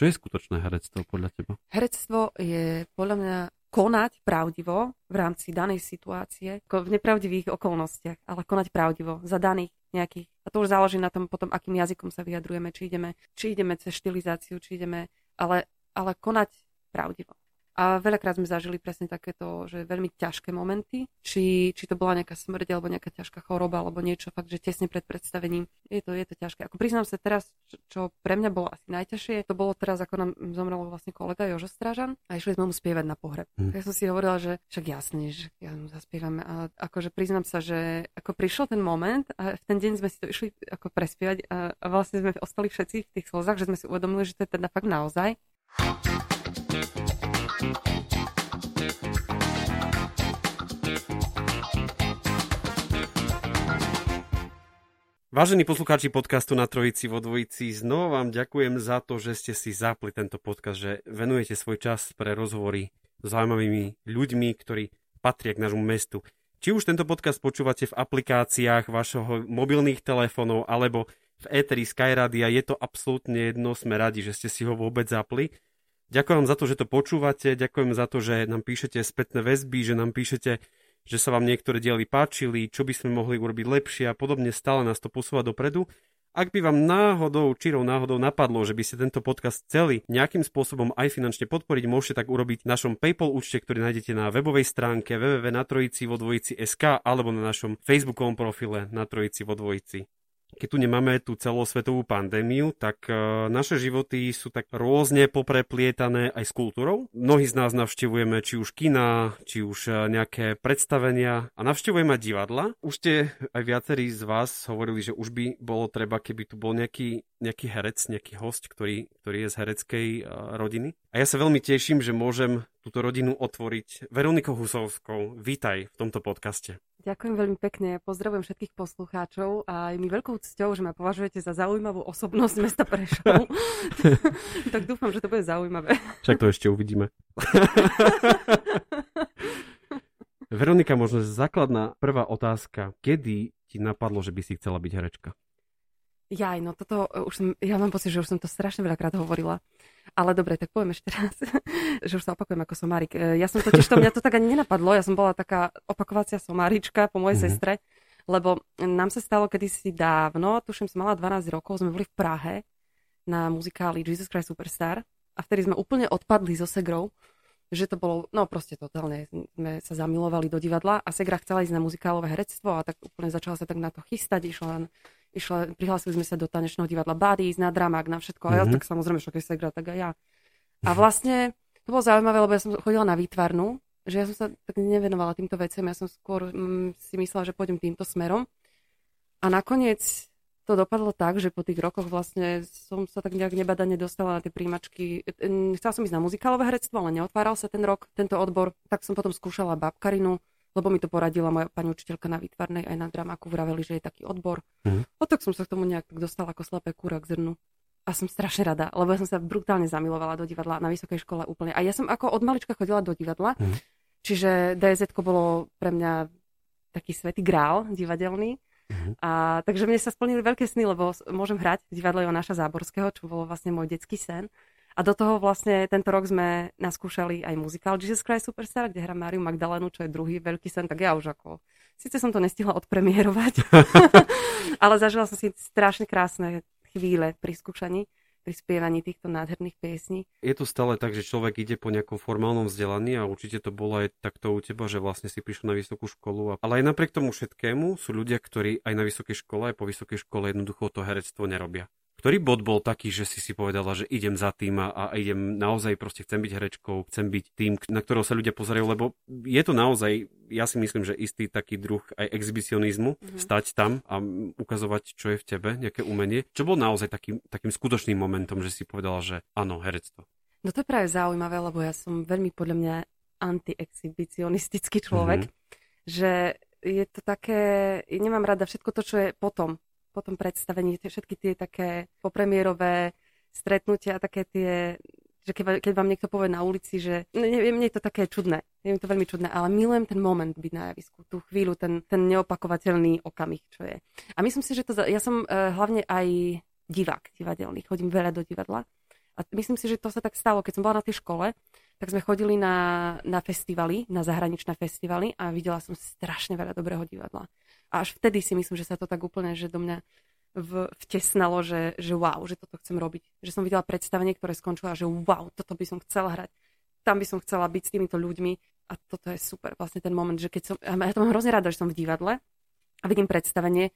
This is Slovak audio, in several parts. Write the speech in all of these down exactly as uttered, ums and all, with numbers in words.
Čo je skutočné herectvo podľa teba? Herectvo je podľa mňa konať pravdivo v rámci danej situácie, v nepravdivých okolnostiach, ale konať pravdivo za daných nejakých. A to už záleží na tom potom, akým jazykom sa vyjadrujeme, či ideme, či ideme cez štilizáciu, či ideme, ale, ale konať pravdivo. A veľakrát sme zažili presne takéto, že veľmi ťažké momenty, či, či to bola nejaká smrť, alebo nejaká ťažká choroba, alebo niečo fakt, že tesne pred predstavením. Je to, je to ťažké. Ako priznám sa teraz, čo pre mňa bolo asi najťažšie, to bolo teraz, ako nám zomrel vlastne kolega Jožo Strážan a išli sme mu spievať na pohreb. Mm. Ja som si hovorila, že však jasne, že ja mu zaspievam. A akože priznám sa, že ako prišiel ten moment a v ten deň sme si to išli ako prespievať a, a vlastne sme ostali všetci v tých slzách, že sme si uvedomili, že to je teda fakt naozaj. Vážení poslucháči podcastu Na trojici vo dvojici, znova vám ďakujem za to, že ste si zapli tento podcast, že venujete svoj čas pre rozhovory s zaujímavými ľuďmi, ktorí patria k nášmu mestu. Či už tento podcast počúvate v aplikáciách vašho mobilných telefónov alebo v éteri Sky rádia, je to absolútne jedno, sme radi, že ste si ho vôbec zapli. Ďakujem za to, že to počúvate, ďakujem za to, že nám píšete spätné väzby, že nám píšete, že sa vám niektoré diely páčili, čo by sme mohli urobiť lepšie a podobne, stále nás to posúva dopredu. Ak by vám náhodou, čirou náhodou napadlo, že by ste tento podcast chceli nejakým spôsobom aj finančne podporiť, môžete tak urobiť v našom PayPal účte, ktorý nájdete na webovej stránke w w w bodka na trojici vo dvojici bodka s k alebo na našom facebookovom profile Na trojici vo dvojici. Keď tu nemáme tú celosvetovú pandémiu, tak naše životy sú tak rôzne popreplietané aj s kultúrou. Mnohí z nás navštevujeme či už kina, či už nejaké predstavenia a navštevujeme aj divadla. Už ste aj viacerí z vás hovorili, že už by bolo treba, keby tu bol nejaký, nejaký herec, nejaký hosť, ktorý, ktorý je z hereckej rodiny. A ja sa veľmi teším, že môžem túto rodinu otvoriť Veronikou Husovskou. Vítaj v tomto podcaste. Ďakujem veľmi pekne, pozdravujem všetkých poslucháčov a je mi veľkou cťou, že ma považujete za zaujímavú osobnosť mesta Prešov. Tak dúfam, že to bude zaujímavé. Však to ešte uvidíme. Veronika, možno základná prvá otázka. Kedy ti napadlo, že by si chcela byť herečka? Jaj, no toto, už som, ja mám pocit, že už som to strašne veľakrát hovorila. Ale dobre, tak poviem ešte raz, že už sa opakujem ako somárik. Ja som totiž to, mňa to tak ani nenapadlo, ja som bola taká opakovacia somárička po mojej mm-hmm. sestre, lebo nám sa stalo kedysi dávno, tuším som mala dvanásť rokov, sme boli v Prahe na muzikáli Jesus Christ Superstar a vtedy sme úplne odpadli so Segrou, že to bolo, no proste totálne, sme sa zamilovali do divadla a Segra chcela ísť na muzikálové herectvo a tak úplne začala sa tak na to chystať, išla na... Išla, prihlásili sme sa do tanečného divadla Bádi, na dramák, na všetko. A ja mm-hmm. tak samozrejme, že keď sa igra, tak aj ja. A vlastne to bolo zaujímavé, lebo ja som chodila na výtvarnú, že ja som sa tak nevenovala týmto veciam, ja som skôr mm, si myslela, že pôjdem týmto smerom. A nakoniec to dopadlo tak, že po tých rokoch vlastne som sa tak nejak nebadane dostala na tie príjmačky. Chcela som ísť na muzikálové herectvo, ale neotváral sa ten rok, tento odbor. Tak som potom skúšala babkarinu, lebo mi to poradila moja pani učiteľka na výtvarnej, aj na dramáku vraveli, že je taký odbor. Mm. O tak som sa k tomu nejak dostala ako slepé kúra k zrnu. A som strašne rada, lebo ja som sa brutálne zamilovala do divadla na vysokej škole úplne. A ja som ako od malička chodila do divadla, mm. čiže dé zet ko bolo pre mňa taký svätý grál divadelný. Mm. A, takže mne sa splnili veľké sny, lebo môžem hrať v divadle Jána Záborského, čo bolo vlastne môj detský sen. A do toho vlastne tento rok sme naskúšali aj muzikál Jesus Christ Superstar, kde hrá Máriu Magdalénu, čo je druhý veľký sen, tak ja už ako... Sice som to nestihla odpremierovať, ale zažila som si strašne krásne chvíle pri skúšaní, pri spievaní týchto nádherných piesní. Je to stále tak, že človek ide po nejakom formálnom vzdelaní a určite to bolo aj takto u teba, že vlastne si prišiel na vysokú školu. A... Ale aj napriek tomu všetkému sú ľudia, ktorí aj na vysokej škole, aj po vysokej škole jednoducho to herectvo nerobia. Ktorý bod bol taký, že si si povedala, že idem za tým a idem naozaj, proste chcem byť herečkou, chcem byť tým, na ktorého sa ľudia pozerajú, lebo je to naozaj, ja si myslím, že istý taký druh aj exhibicionizmu, mm-hmm. stať tam a ukazovať, čo je v tebe, nejaké umenie. Čo bol naozaj takým, takým skutočným momentom, že si povedala, že áno, herectvo? No to je práve zaujímavé, lebo ja som veľmi podľa mňa antiexhibicionistický človek, mm-hmm. že je to také, nemám rada všetko to, čo je potom. potom predstavení, všetky tie také popremierové stretnutia a také tie, že keď, keď vám niekto povie na ulici, že neviem, mne je to také čudné, je to veľmi čudné, ale milujem ten moment byť na javisku, tú chvíľu, ten, ten neopakovateľný okamih, čo je. A myslím si, že to, ja som uh, hlavne aj divák divadelný, chodím veľa do divadla a myslím si, že to sa tak stalo, keď som bola na tej škole, tak sme chodili na, na festivaly, na zahraničné festivaly a videla som strašne veľa dobrého divadla. A až vtedy si myslím, že sa to tak úplne, že do mňa v, vtesnalo, že, že wow, že toto chcem robiť. Že som videla predstavenie, ktoré skončilo a že wow, toto by som chcela hrať. Tam by som chcela byť s týmito ľuďmi. A toto je super. Vlastne ten moment, že keď som... Ja to mám hrozne rada, že som v divadle a vidím predstavenie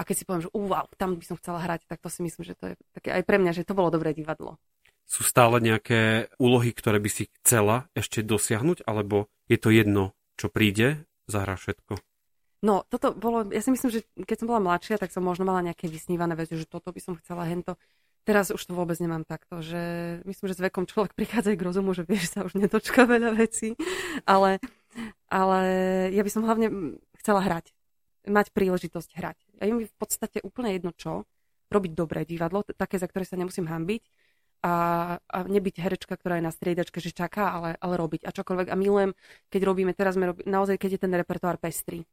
a keď si poviem, že wow, tam by som chcela hrať, tak to si myslím, že to je také aj pre mňa, že to bolo dobré divadlo. Sú stále nejaké úlohy, ktoré by si chcela ešte dosiahnuť, alebo je to jedno, čo príde, zahrá všetko? No, toto bolo, ja si myslím, že keď som bola mladšia, tak som možno mala nejaké vysnívané veci, že toto by som chcela, hento. Teraz už to vôbec nemám takto, že myslím, že s vekom človek prichádza k rozumu, že vieš, sa už nedočká veľa vecí, ale, ale ja by som hlavne chcela hrať, mať príležitosť hrať. A je mi v podstate úplne jedno čo, robiť dobré divadlo, také, za ktoré sa nemusím hanbiť a, a nebyť herečka, ktorá je na striedačke, že čaká, ale, ale robiť a čokoľvek. A milujem, keď robíme, teraz sme robi, naozaj, keď je ten repertoár pestrý.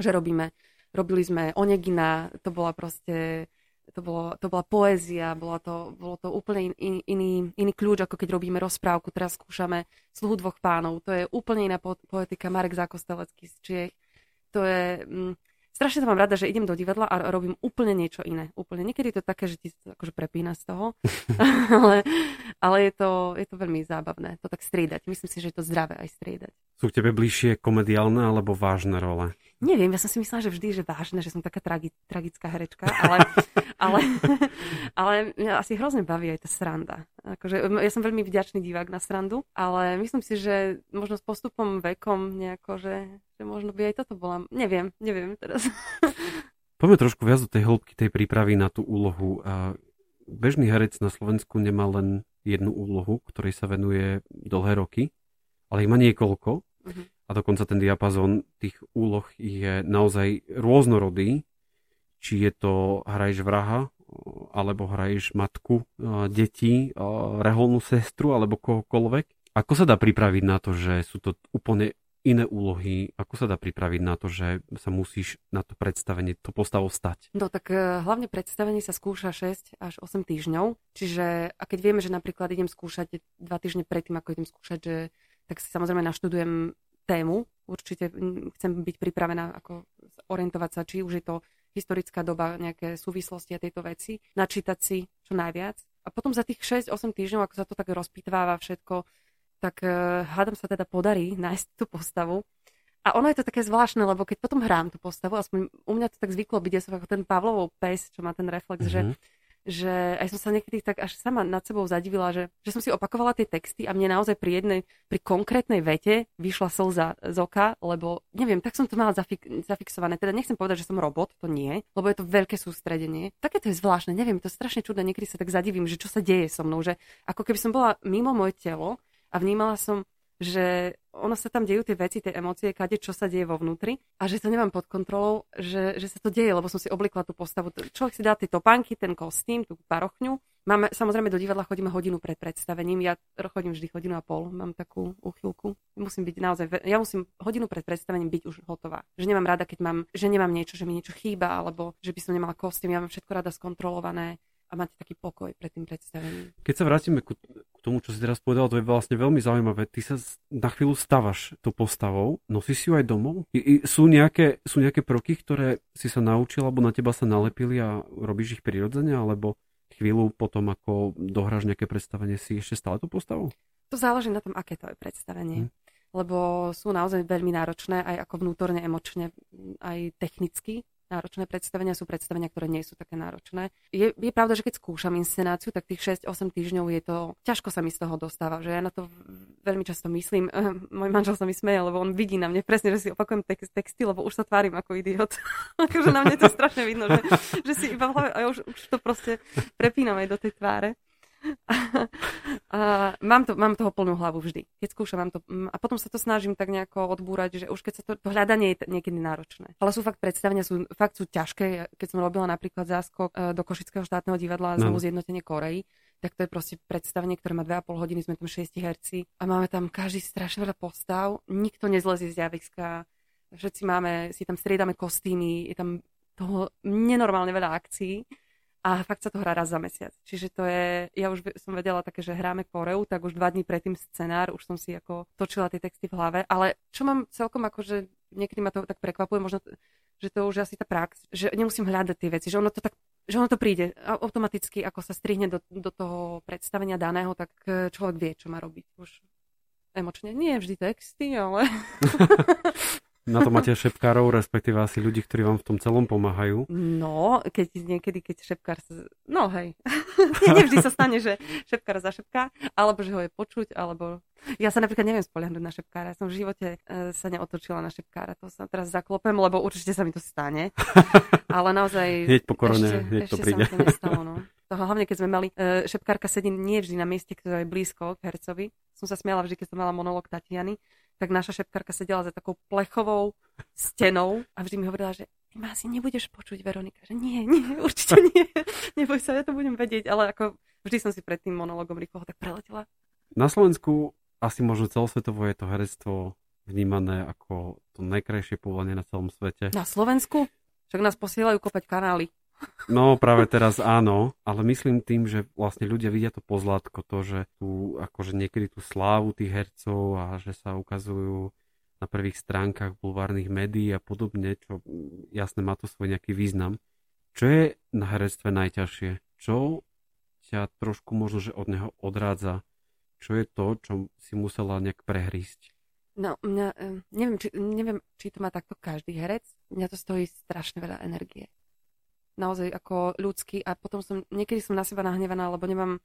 Že robíme, robili sme Onegina, to bola proste, to, bolo, to bola poézia, bola to, bolo to úplne in, in, iný, iný kľúč, ako keď robíme rozprávku, teraz skúšame Sluhu dvoch pánov, to je úplne iná po, poetika, Marek Zákostelecký z Čiech, to je, m, strašne to mám rada, že idem do divadla a robím úplne niečo iné, úplne, niekedy je to také, že ti akože prepína z toho, ale, ale je, to, je to veľmi zábavné, to tak striedať, myslím si, že je to zdravé aj striedať. Sú k tebe bližšie komediálne alebo vážne role? Neviem, ja som si myslela, že vždy, že vážne, že som taká tragi- tragická herečka, ale, ale, ale mňa asi hrozne baví aj tá sranda. Akože, ja som veľmi vďačný divák na srandu, ale myslím si, že možno s postupom vekom nejako, že, že možno by aj toto bola. Neviem, neviem teraz. Poďme trošku viac do tej hĺbky, tej prípravy na tú úlohu. Bežný herec na Slovensku nemá len jednu úlohu, ktorej sa venuje dlhé roky, ale ich má niekoľko. Mhm. A dokonca ten diapazón tých úloh je naozaj rôznorodý. Či je to hraješ vraha, alebo hraješ matku, deti, reholnú sestru, alebo kohokoľvek. Ako sa dá pripraviť na to, že sú to úplne iné úlohy? Ako sa dá pripraviť na to, že sa musíš na to predstavenie, to postavu stať? No tak hlavne predstavenie sa skúša šesť až osem týždňov. Čiže, a keď vieme, že napríklad idem skúšať dva týždne predtým, ako idem skúšať, že, tak si samozrejme naštudujem tému. Určite chcem byť pripravená ako orientovať sa, či už je to historická doba, nejaké súvislosti a tejto veci, načítať si čo najviac. A potom za tých šesť osem týždňov, ako sa to tak rozpitváva všetko, tak uh, hádam sa teda podarí nájsť tú postavu. A ono je to také zvláštne, lebo keď potom hrám tú postavu, aspoň u mňa to tak zvyklo byť, ja som ako ten Pavlovov pes, čo má ten reflex, mm-hmm. že že aj som sa niekedy tak až sama nad sebou zadivila, že, že som si opakovala tie texty a mne naozaj pri jednej, pri konkrétnej vete vyšla slza z oka, lebo neviem, tak som to mala zafik- zafixované. Teda nechcem povedať, že som robot, to nie, lebo je to veľké sústredenie. Také to je zvláštne, neviem, to je strašne čudné, niekedy sa tak zadivím, že čo sa deje so mnou, že ako keby som bola mimo moje telo a vnímala som, že ono sa tam dejú tie veci, tie emócie, kade čo sa deje vo vnútri a že to nemám pod kontrolou, že, že sa to deje, lebo som si oblikla tú postavu. Človek si dá tie topánky, ten kostým, tú parochňu. Máme, samozrejme do divadla chodíme hodinu pred predstavením, ja chodím vždy hodinu a pol, mám takú úchylku. Musím byť naozaj, ja musím hodinu pred predstavením byť už hotová. Že nemám rada, keď mám, že nemám niečo, že mi niečo chýba, alebo že by som nemala kostým, ja mám všetko rada skontrolované. A máte taký pokoj pred tým predstavením. Keď sa vrátime k tomu, čo si teraz povedal, to je vlastne veľmi zaujímavé. Ty sa na chvíľu stavaš tou postavou, nosíš si ju aj domov? I, i, sú, nejaké, sú nejaké prvky, ktoré si sa naučil, alebo na teba sa nalepili a robíš ich prirodzene, alebo chvíľu potom, ako dohráš nejaké predstavenie, si ešte stále tú postavu? To záleží na tom, aké to je predstavenie. Hm. Lebo sú naozaj veľmi náročné, aj ako vnútorne, emočne, aj technicky. náročné predstavenia sú predstavenia, ktoré nie sú také náročné. Je, je pravda, že keď skúšam inscenáciu, tak tých šesť osem týždňov je to ťažko sa mi z toho dostáva, že ja na to veľmi často myslím. Môj manžel sa mi smeje, lebo on vidí na mne presne, že si opakujem text, texty, lebo už sa tvárim ako idiot. Takže na mne to strašne vidno, že, že si iba v hlave a ja už, už to proste prepínam aj do tej tváre. A, a mám, to, mám toho plnú hlavu vždy. Keď skúšam, mám to. A potom sa to snažím tak nejako odbúrať, že už keď sa to, to hľadanie je niekedy náročné. Ale sú fakt predstavenia, sú, fakt sú ťažké. Keď som robila napríklad záskok do Košického štátneho divadla a znovu zjednotenie Kórei, tak to je proste predstavenie, ktoré má dve a pol hodiny, sme tam šiesti herci a máme tam každý strašne veľa postav, nikto nezlezie z javiska, všetci máme, si tam striedame kostýmy, je tam toho nenormálne veľa akcií. A fakt sa to hrá raz za mesiac. Čiže to je, ja už som vedela také, že hráme Kóreu, tak už dva dní predtým scenár, už som si ako točila tie texty v hlave. Ale čo mám celkom akože, niekedy ma to tak prekvapuje, možno, že to už asi tá prax, že nemusím hľadať tie veci, že ono to tak, že ono to príde automaticky, ako sa strihne do, do toho predstavenia daného, tak človek vie, čo má robiť už emočne. Nie vždy texty, ale... Na to máte šepkárov, respektíve asi ľudí, ktorí vám v tom celom pomáhajú. No, keď niekedy, keď šepkár sa... No, hej. Nevždy sa stane, že šepkár zašepká, alebo že ho je počuť, alebo... Ja sa napríklad neviem spoliahnuť na šepkára. Ja som v živote sa neotočila na šepkára. To sa teraz zaklopem, lebo určite sa mi to stane. Ale naozaj... Hneď po korone, hneď to príde. Ešte sa mi to nestalo, no. Toho, hlavne keď sme mali, šepkárka sedí nie vždy na mieste, ktoré je blízko k hercovi. Som sa smiala vždy, keď som mala monológ Tatiany. Tak naša šepkárka sedela za takou plechovou stenou a vždy mi hovorila, že ma asi nebudeš počuť, Veronika, že nie, nie, určite nie, neboj sa, ja to budem vedieť, ale ako vždy som si pred tým monologom rýchlo tak preletela. Na Slovensku asi možno celosvetovo je to herectvo vnímané ako to najkrajšie povolanie na celom svete. Na Slovensku? Však nás posielajú kopať kanály. No práve teraz áno, ale myslím tým, že vlastne ľudia vidia to pozlátko, to, že tu akože niekedy tú slávu tých hercov a že sa ukazujú na prvých stránkach bulvárnych médií a podobne, čo jasne má to svoj nejaký význam. Čo je na herectve najťažšie? Čo ťa trošku možno, že od neho odrádza? Čo je to, čo si musela nejak prehrísť? No, mňa, neviem, či, neviem, či to má takto každý herec. Mňa to stojí strašne veľa energie. Naozaj ako ľudský a potom som, niekedy som na seba nahnevaná, lebo nemám,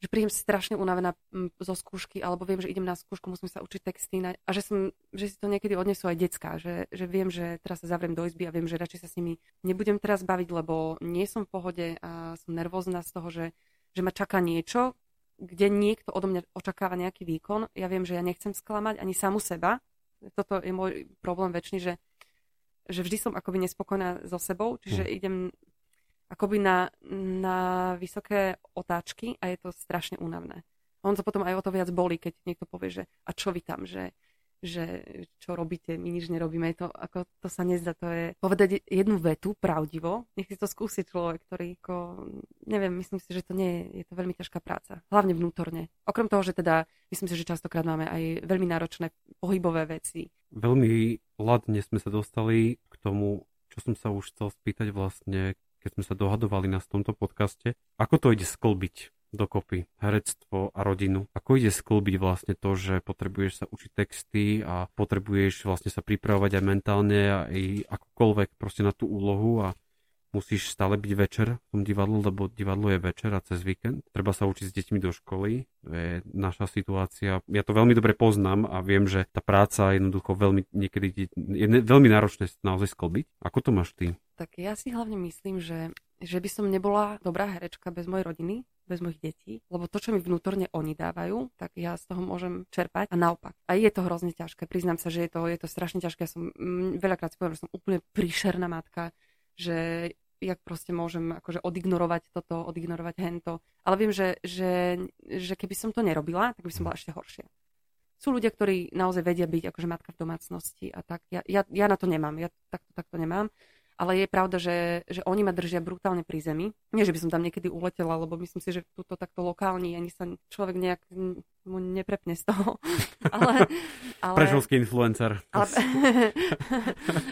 že príjem strašne unavená zo skúšky, alebo viem, že idem na skúšku, musím sa učiť texty na, a že, som, že si to niekedy odnesú aj decká, že, že viem, že teraz sa zavriem do izby a viem, že radšej sa s nimi nebudem teraz baviť, lebo nie som v pohode a som nervózna z toho, že, že ma čaká niečo, kde niekto odo mňa očakáva nejaký výkon. Ja viem, že ja nechcem sklamať ani samu seba. Toto je môj problém večný, že že vždy som akoby nespokojná so sebou, čiže mm. idem akoby na, na vysoké otáčky a je to strašne únavné. A on to potom aj o to viac bolí, keď niekto povie, že a čo vy tam, že, že čo robíte, my nič nerobíme. To, ako, to sa nezdá, to je povedať jednu vetu pravdivo, nech si to skúsi človek, ktorý, ako, neviem, myslím si, že to nie je, je to veľmi ťažká práca, hlavne vnútorne. Okrem toho, že teda, myslím si, že častokrát máme aj veľmi náročné pohybové veci. Veľmi ladne sme sa dostali k tomu, čo som sa už chcel spýtať vlastne, keď sme sa dohadovali na tomto podcaste. Ako to ide sklbiť dokopy herectvo a rodinu? Ako ide sklbiť vlastne to, že potrebuješ sa učiť texty a potrebuješ vlastne sa pripravovať aj mentálne a aj akokoľvek proste na tú úlohu a musíš stále byť večer v tom divadlu, lebo divadlo je večer a cez víkend. Treba sa učiť s deťmi do školy. To je naša situácia. Ja to veľmi dobre poznám a viem, že tá práca jednoducho veľmi niekedy je veľmi náročné naozaj sklbiť. Ako to máš ty? Tak ja si hlavne myslím, že, že by som nebola dobrá herečka bez mojej rodiny, bez mojich detí, lebo to, čo mi vnútorne oni dávajú, tak ja z toho môžem čerpať a naopak. A je to hrozne ťažké. Priznám sa, že je to, je to strašne ťažké. Ja som mm, veľakrát si poviem, že som úplne príšerná matka, že jak proste môžem akože odignorovať toto, odignorovať hento. Ale viem, že, že, že keby som to nerobila, tak by som bola ešte horšia. Sú ľudia, ktorí naozaj vedia byť akože matka v domácnosti a tak. Ja, ja, ja na to nemám, ja takto, takto nemám. Ale je pravda, že, že oni ma držia brutálne pri zemi. Nie, že by som tam niekedy uletela, lebo myslím si, že túto takto lokálni, ani sa človek nejak mu neprepne z toho. Ale, ale, Prešovský influencer. Ale,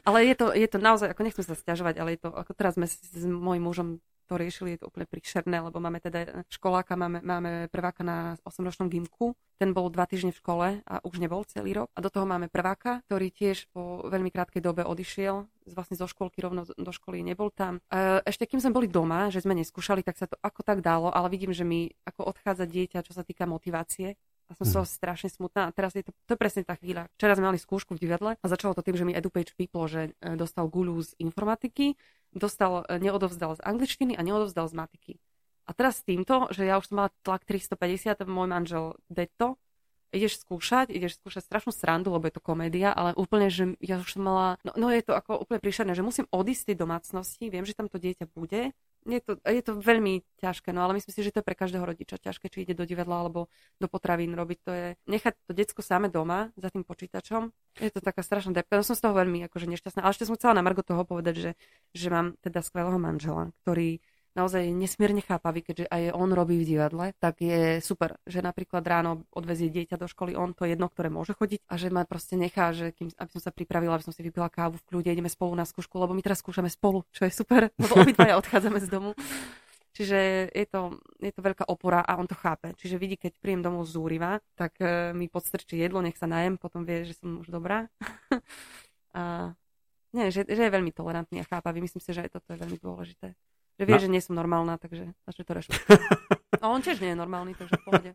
ale je, to, je to naozaj, ako nechcem sa sťažovať, ale je to, ako teraz sme s, s môjim mužom to riešili, je to úplne príšerné, lebo máme teda školáka, máme, máme prváka na osemročnom gymku, ten bol dva týždne v škole a už nebol celý rok. A do toho máme prváka, ktorý tiež po veľmi krátkej dobe odišiel, vlastne zo škôlky rovno do školy nebol tam. Ešte kým sme boli doma, že sme neskúšali, tak sa to ako tak dalo, ale vidím, že mi ako odchádza dieťa, čo sa týka motivácie. A som sa hmm. strašne smutná. A teraz je to, to je presne tá chvíľa. Včera sme mali skúšku v divadle a začalo to tým, že mi EduPage vyplo, že dostal guľu z informatiky, dostal, neodovzdal z angličtiny a neodovzdal z matiky. A teraz s týmto, že ja už som mala tlak tristopäťdesiat, môj manžel, deď to, ideš skúšať, ideš skúšať strašnú srandu, lebo je to komédia, ale úplne, že ja už som mala, no, no je to ako úplne príšerné, že musím odísť z tej domácnosti, viem, že tam to dieťa bude. Je to, je to veľmi ťažké, no ale myslím si, že to je pre každého rodiča ťažké, či ide do divadla alebo do potravín robiť. To je nechať to decko same doma za tým počítačom. Je to taká strašná depka. No som z toho veľmi akože nešťastná. Ale ešte som chcela na margo toho povedať, že, že mám teda skvelého manžela, ktorý naozaj je nesmierne chápavý, keďže aj on robí v divadle, tak je super, že napríklad ráno odvezie dieťa do školy, on to jedno, ktoré môže chodiť a že ma proste nechá, že kým, aby som sa pripravila, aby som si vypila kávu v kľude, ideme spolu na skúšku, lebo my teraz skúšame spolu, čo je super, lebo obidvaja odchádzame z domu. Čiže je to, je to veľká opora a on to chápe. Čiže vidí, keď príjem domov zúriva, tak mi podstrčí jedlo, nech sa najem, potom vie, že som už dobrá. A nie, že, že je veľmi tolerantný a chápavý. Myslím si, že aj toto je veľmi dôležité. Že vie, no. Že nie som normálna, takže začne to rešpektovať. A on tiež nie je normálny, takže v pohode.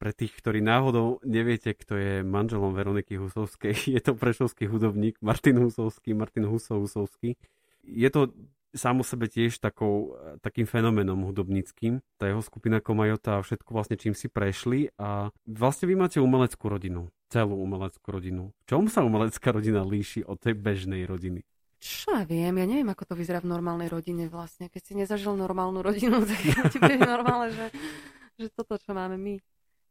Pre tých, ktorí náhodou neviete, kto je manželom Veroniky Husovskej, je to prešovský hudobník Martin Husovský, Martin Husov Husovský. Je to sám o sebe tiež takou, takým fenoménom hudobníckým. Tá jeho skupina Komajota a všetko vlastne, čím si prešli. A vlastne vy máte umeleckú rodinu. Celú umeleckú rodinu. V čom sa umelecká rodina líši od tej bežnej rodiny? Čo ja viem, ja neviem, ako to vyzerá v normálnej rodine vlastne. Keď si nezažil normálnu rodinu, tak ti príde normálne, že, že toto, čo máme my.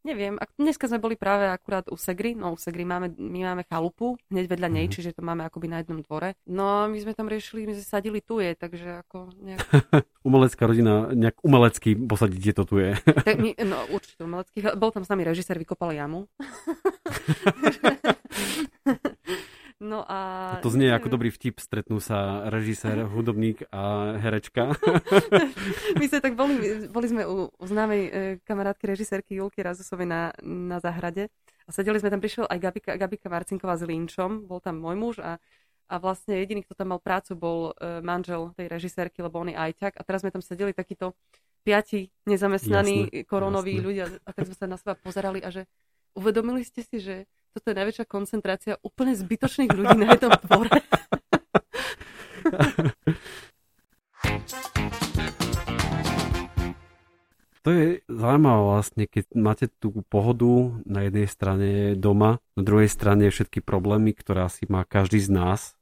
Neviem, dneska sme boli práve akurát u Segry, no u Segry máme, my máme chalupu, hneď vedľa nej, mm-hmm. čiže to máme akoby na jednom dvore. No my sme tam riešili, my sme sadili tuje, takže ako nejak... Umelecká rodina, nejak umelecky posadíte to tuje. Tak my, no určite umelecky, bol tam s nami režisér, vykopal jamu. No a... To znie ako dobrý vtip, stretnú sa režisér, hudobník a herečka. My sme tak boli, boli sme u, u známej kamarátky režisérky Julky Razusovej na, na záhrade a sedeli sme tam, prišiel aj Gabika, Gabika Marcinková s Linčom, bol tam môj muž a, a vlastne jediný, kto tam mal prácu, bol manžel tej režisérky, lebo on je ajťak a teraz sme tam sedeli takíto piati nezamestnaní koronoví ľudia a tak sme sa na seba pozerali a že uvedomili ste si, že toto je najväčšia koncentrácia úplne zbytočných ľudí na jednom dvore. To je zaujímavé vlastne, keď máte tú pohodu na jednej strane doma, na druhej strane všetky problémy, ktoré asi má každý z nás,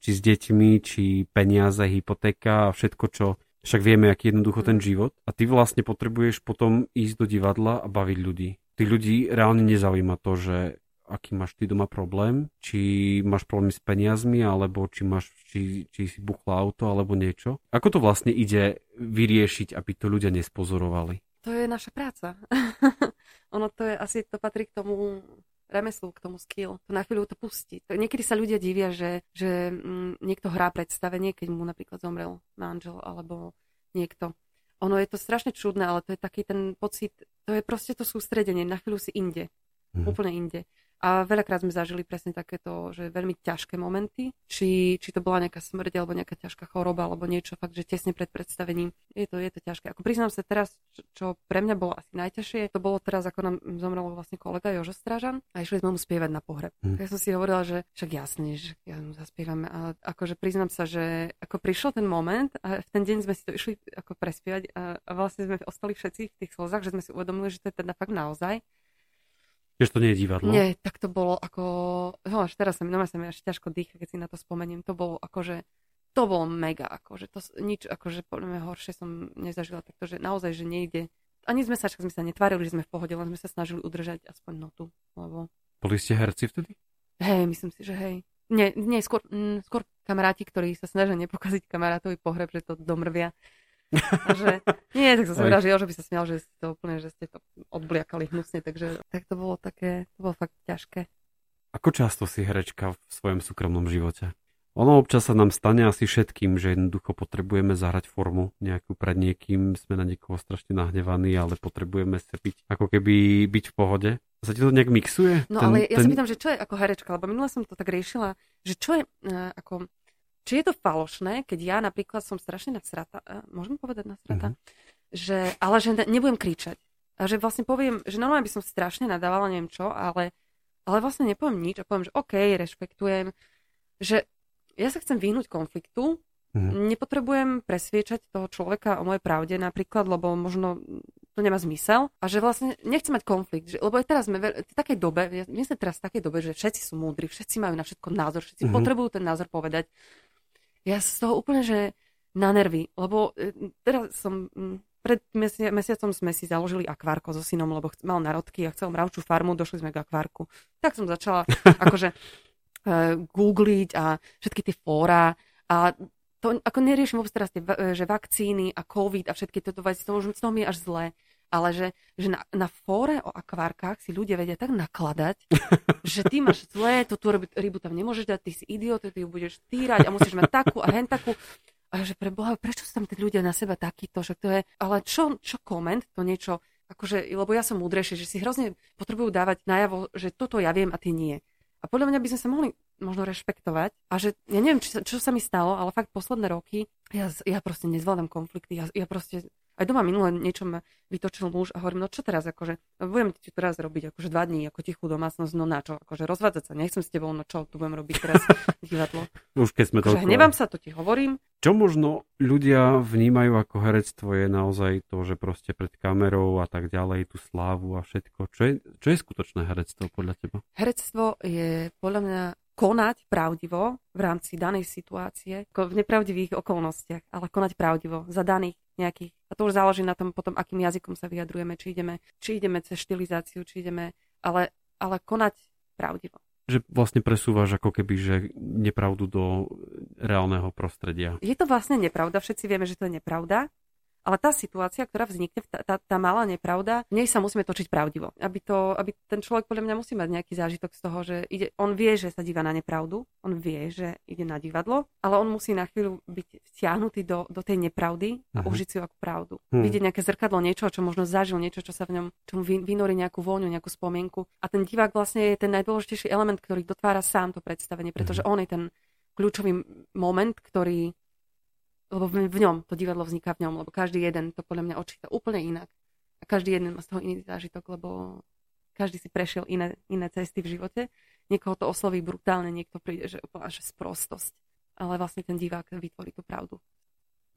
či s deťmi, či peniaze, hypotéka a všetko, čo však vieme, aký je jednoducho ten život. A ty vlastne potrebuješ potom ísť do divadla a baviť ľudí. Tí ľudí reálne nezaujíma to, že aký máš ty doma problém, či máš problém s peniazmi, alebo či máš, či, či si buchlo auto, alebo niečo. Ako to vlastne ide vyriešiť, aby to ľudia nespozorovali? To je naša práca. Ono to je, asi to patrí k tomu remeslu, k tomu skill. To na chvíľu to pustí. Niekedy sa ľudia divia, že, že niekto hrá predstavenie, keď mu napríklad zomrel manžel, alebo niekto. Ono je to strašne čudné, ale to je taký ten pocit, to je proste to sústredenie, na chvíľu si inde. Mhm. Úplne inde. A veľakrát sme zažili presne takéto, že veľmi ťažké momenty, či, či to bola nejaká smrť, alebo nejaká ťažká choroba, alebo niečo fakt, že tesne pred predstavením. Je to, je to ťažké. Ako priznám sa teraz, čo pre mňa bolo asi najťažšie, to bolo teraz, ako nám zomrel vlastne kolega Jožo Strážan a išli sme mu spievať na pohreb. Mm. Ja som si hovorila, že však jasne, že ja mu zaspievam. A akože priznám sa, že ako prišiel ten moment a v ten deň sme si to išli ako prespievať a, a vlastne sme ostali všetci v tých slzách, že sme si uvedomili, že to je teda fakt naozaj. Že to nie je divadlo? Nie, tak to bolo ako... No až teraz sa mi, no sa mi až ťažko dýcha, keď si na to spomeniem. To bolo akože... To bolo mega akože. To nič akože podľa mňa horšie som nezažila. Takto, že naozaj, že nejde. Ani sme sa, však sme sa netvárili, že sme v pohode, len sme sa snažili udržať aspoň notu. Lebo... Boli ste herci vtedy? Hej, myslím si, že hej. Nie, nie skôr, mm, skôr kamaráti, ktorí sa snažia nepokaziť kamarátovi pohreb, že to domrvia. Takže, nie, tak som sa vyražil, že by sa smial, že ste to úplne, že ste to odbliakali hnusne, takže tak to bolo také, to bolo fakt ťažké. Ako často si herečka v svojom súkromnom živote? Ono občas sa nám stane asi všetkým, že jednoducho potrebujeme zahrať formu nejakú pred niekým, sme na niekoho strašne nahnevaní, ale potrebujeme sa byť, ako keby byť v pohode. Sa ti to nejak mixuje? No ten, ale ja ten... sa pýtam, že čo je ako herečka, lebo minule som to tak riešila, že čo je uh, ako, či je to falošné, keď ja napríklad som strašne nasrata, uh, môžem povedať nasrata, mm-hmm. že, ale že nebudem kričať. A že vlastne poviem, že normálne by som strašne nadávala, neviem čo, ale, ale vlastne nepoviem nič a poviem, že okej, okay, rešpektujem, že ja sa chcem vyhnúť konfliktu, mm. nepotrebujem presviečať toho človeka o mojej pravde napríklad, lebo možno to nemá zmysel a že vlastne nechcem mať konflikt, že, lebo aj teraz sme v takej dobe, ja myslím teraz v takej dobe, že všetci sú múdri, všetci majú na všetko názor, všetci mm. potrebujú ten názor povedať. Ja z toho úplne, že na nervy, lebo teraz som... Pred mesia- mesiacom sme si založili akvárko so synom, lebo chc- mal narodky a chcel mravčú farmu, došli sme k akvárku. Tak som začala akože e, googliť a všetky tie fóra a to ako neriešim vôbec teraz tie, že vakcíny a covid a všetky tieto veci, to možno z toho mi je až zlé, ale že, že na, na fóre o akvárkach si ľudia vedia tak nakladať, že ty máš zlé, tú, tú rybu tam nemôžeš dať, ty si idiot, ty ju budeš týrať a musíš mať takú a hen takú. A že pre Boha, prečo sú tam tí ľudia na seba takýto, že to je, ale čo, čo koment, to niečo, akože, lebo ja som múdrejšia, že si hrozne potrebujú dávať najavo, že toto ja viem a ty nie. A podľa mňa by sme sa mohli možno rešpektovať a že, ja neviem, či sa, čo sa mi stalo, ale fakt posledné roky, ja, ja proste nezvládam konflikty, ja, ja proste, aj doma minule niečo ma vytočil muž a hovorím, no čo teraz, akože, budem ti teraz robiť, akože dva dní, ako tichú domácnosť, no na čo, akože rozvádzať sa, nechcem s tebou, no čo, tu budem robiť teraz divadlo. Už keď sme akože, hnevám sa, to ti hovorím. Čo možno ľudia vnímajú ako herectvo je naozaj to, že proste pred kamerou a tak ďalej, tú slávu a všetko. Čo je, čo je skutočné herectvo podľa teba? Herectvo je podľa mňa konať pravdivo v rámci danej situácie, v nepravdivých okolnostiach, ale konať pravdivo za daných nejakých. A to už záleží na tom potom, akým jazykom sa vyjadrujeme, či ideme, či ideme cez štilizáciu, či ideme, ale, ale konať pravdivo. Že vlastne presúvaš ako keby, že nepravdu do reálneho prostredia. Je to vlastne nepravda, všetci vieme, že to je nepravda, ale tá situácia, ktorá vznikne, tá, tá, tá malá nepravda, v nej sa musíme točiť pravdivo. Aby, to, aby ten človek podľa mňa musí mať nejaký zážitok z toho, že ide, on vie, že sa díva na nepravdu, on vie, že ide na divadlo, ale on musí na chvíľu byť vtiahnutý do, do tej nepravdy a uh-huh. užiť si ju ako pravdu. Hmm. Vidieť nejaké zrkadlo, niečo, čo možno zažil, niečo, čo sa v ňom, čo mu vynorí nejakú vôňu, nejakú spomienku. A ten divák vlastne je ten najdôležitejší element, ktorý dotvára sám to predstavenie, pretože uh-huh. on je ten kľúčový moment, ktorý lebo v ňom, to divadlo vzniká v ňom, lebo každý jeden to podľa mňa odčíta úplne inak. A každý jeden má z toho iný zážitok, lebo každý si prešiel iné, iné cesty v živote. Niekoho to osloví brutálne, niekto príde, že úplne až sprostosť. Ale vlastne ten divák vytvorí tú pravdu.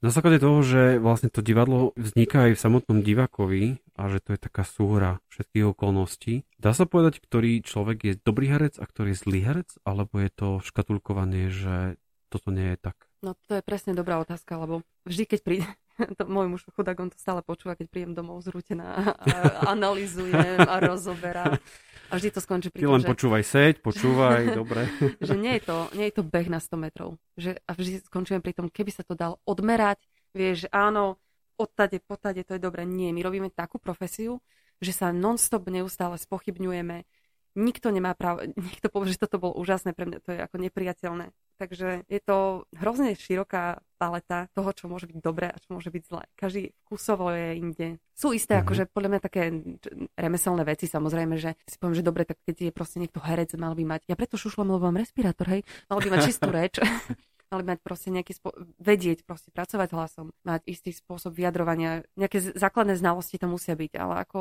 Na základe toho, že vlastne to divadlo vzniká aj v samotnom divákovi a že to je taká súhra všetkých okolností, dá sa povedať, ktorý človek je dobrý herec a ktorý je zlý herec? Alebo je to škatulkovanie, že toto nie je tak? No to je presne dobrá otázka, lebo vždy, keď príde, to môj muž chudák, on to stále počúva, keď príjem domov zrútená a analyzujem a rozoberám. A vždy to skončí pri tom, že... Ty len počúvaj seď, počúvaj, dobre. Že nie je, to, nie je to beh na sto metrov. Že, a vždy skončujem pri tom, keby sa to dal odmerať, vieš, áno, odtade, potade, to je dobre. Nie, my robíme takú profesiu, že sa non-stop neustále spochybňujeme. Nikto nemá právo, niekto povie, že toto bolo úžasné, pre mňa to je ako nepriateľné. Takže je to hrozne široká paleta toho, čo môže byť dobré a čo môže byť zlé. Každý vkusovo je inde. Sú isté, uh-huh. akože podľa mňa také remeselné veci, samozrejme, že si poviem, že dobre, tak keď je proste niekto herec, mal by mať, ja preto šušľam, lebo mám respirátor, hej, mal by mať čistú reč, mal by mať proste nejaký spo... vedieť, proste pracovať hlasom, mať istý spôsob vyjadrovania, nejaké základné znalosti tam musia byť, ale ako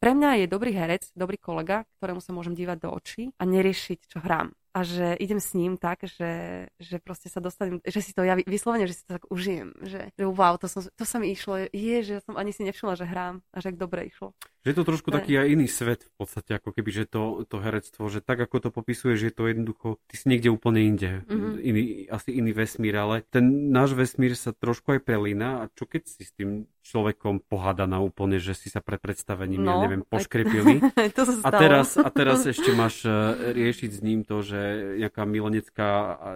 pre mňa je dobrý herec, dobrý kolega, ktorému sa môžem dívať do očí a neriešiť, čo hrám. A že idem s ním tak, že, že proste sa dostanem, že si to ja vyslovene, že si to tak užijem, že, že wow, to, som, to sa mi išlo, je, že som ani si nevšimla, že hrám a že ak dobre išlo. Že je to trošku ne. Taký aj iný svet v podstate, ako keby, že to, to herectvo, že tak ako to popisuješ, je to jednoducho, ty si niekde úplne inde, mm-hmm. iný, asi iný vesmír, ale ten náš vesmír sa trošku aj prelína a čo keď si s tým človekom pohádaná úplne, že si sa pred predstavením, no, ja neviem, poškrepili to sa stalo. A teraz, a teraz ešte máš riešiť s ním to, že nejaká milenecká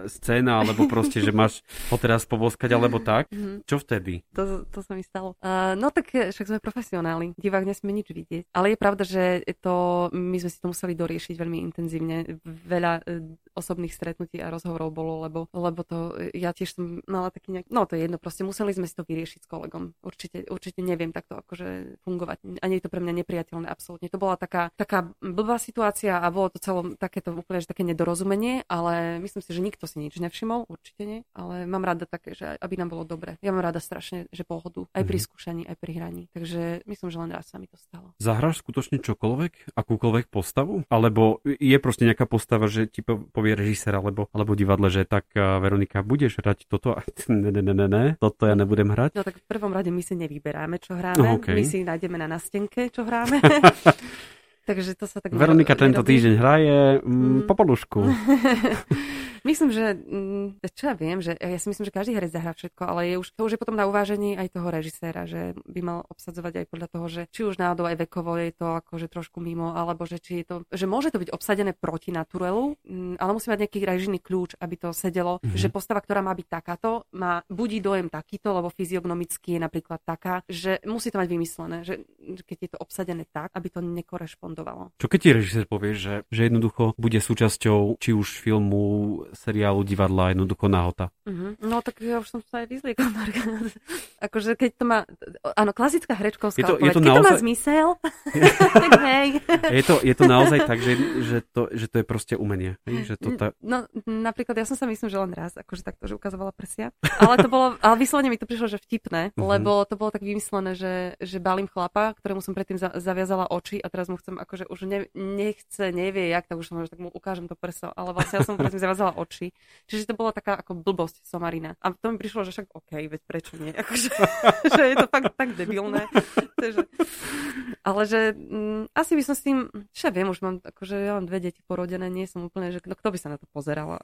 scéna, alebo proste, že máš ho teraz poboskať, alebo tak. Mm-hmm. Čo vtedy? To, to sa mi stalo. Uh, no tak však sme profesionáli. Divák nesmie nič vidieť. vidieť. Ale je pravda, že to, my sme si to museli doriešiť veľmi intenzívne. Veľa osobných stretnutí a rozhovorov bolo, lebo, lebo to ja tiež som mala taký nejak... No to je jedno, proste museli sme si to vyriešiť s kolegom. Určite, určite neviem takto akože fungovať. A nie je to pre mňa nepriateľné absolútne. To bola taká, taká blbá situácia a bolo to celom takéto úplne, že také nedorozumenie, ale myslím si, že nikto si nič nevšimol, určite nie. Ale mám rada také, že aby nám bolo dobre. Ja mám rada strašne, že pohodu. Aj pri skúšaní, aj pri hraní. Takže myslím, že len raz sa mi to stalo. Zahráš skutočne čokoľvek, akúkoľvek postavu? Alebo je proste nejaká postava, že ti povie režisér alebo, alebo divadle, že tak Veronika, budeš hrať toto? Ne, ne, ne, ne, ne, toto ja nebudem hrať. No tak v prvom rade my si nevyberáme, čo hráme. Okay. My si nájdeme na nástenke, čo hráme. Takže to sa tak... Veronika nerobí. Tento týždeň hraje mm, mm. popolušku. Myslím, že, čo ja viem, že ja si myslím, že každý herec zahrá všetko, ale je už, to už je potom na uvážení aj toho režiséra, že by mal obsadzovať aj podľa toho, že či už náhodou aj vekovo je to akože trošku mimo, alebo že či je to, že môže to byť obsadené proti naturelu, ale musí mať nejaký režijný kľúč, aby to sedelo, mm-hmm. že postava, ktorá má byť takáto, má budí dojem takýto, lebo fyziognomicky je napríklad taká, že musí to mať vymyslené, že keď je to obsadené tak, aby to nekorešpondovalo. Čo keď ti režisér povie, že, že jednoducho bude súčasťou či už filmu, seriálu, divadla, jednoducho náhota. Uh-huh. No tak ja už som sa aj vyzliekla, Marka. Akože keď to má... Áno, klasická herečkovská odpoveď. Keď naozaj... to má zmysel, tak hej. Je to, je to naozaj tak, že, že, to, že to je proste umenie. Že to tá... No napríklad ja som sa myslím, že len raz, akože takto, že ukazovala prsia. Ale to bolo, ale vyslovene mi to prišlo, že vtipné, uh-huh. lebo to bolo tak vymyslené, že, že balím chlapa, ktorému som predtým za, zaviazala oči a teraz mu chcem, akože už ne, nechce, nevie jak, tak už som, že tak mu ukážem to prso. Ale vlastne ja som predtým zaviazala oči. Čiže to bola taká ako blbosť somarina. A to mi prišlo, že však okej, okay, veď prečo nie? Akože, že je to fakt tak debilné. Takže, ale že m, asi by som s tým, čo ja viem, už mám, akože ja mám dve deti porodené, nie som úplne, že no, kto by sa na to pozeral.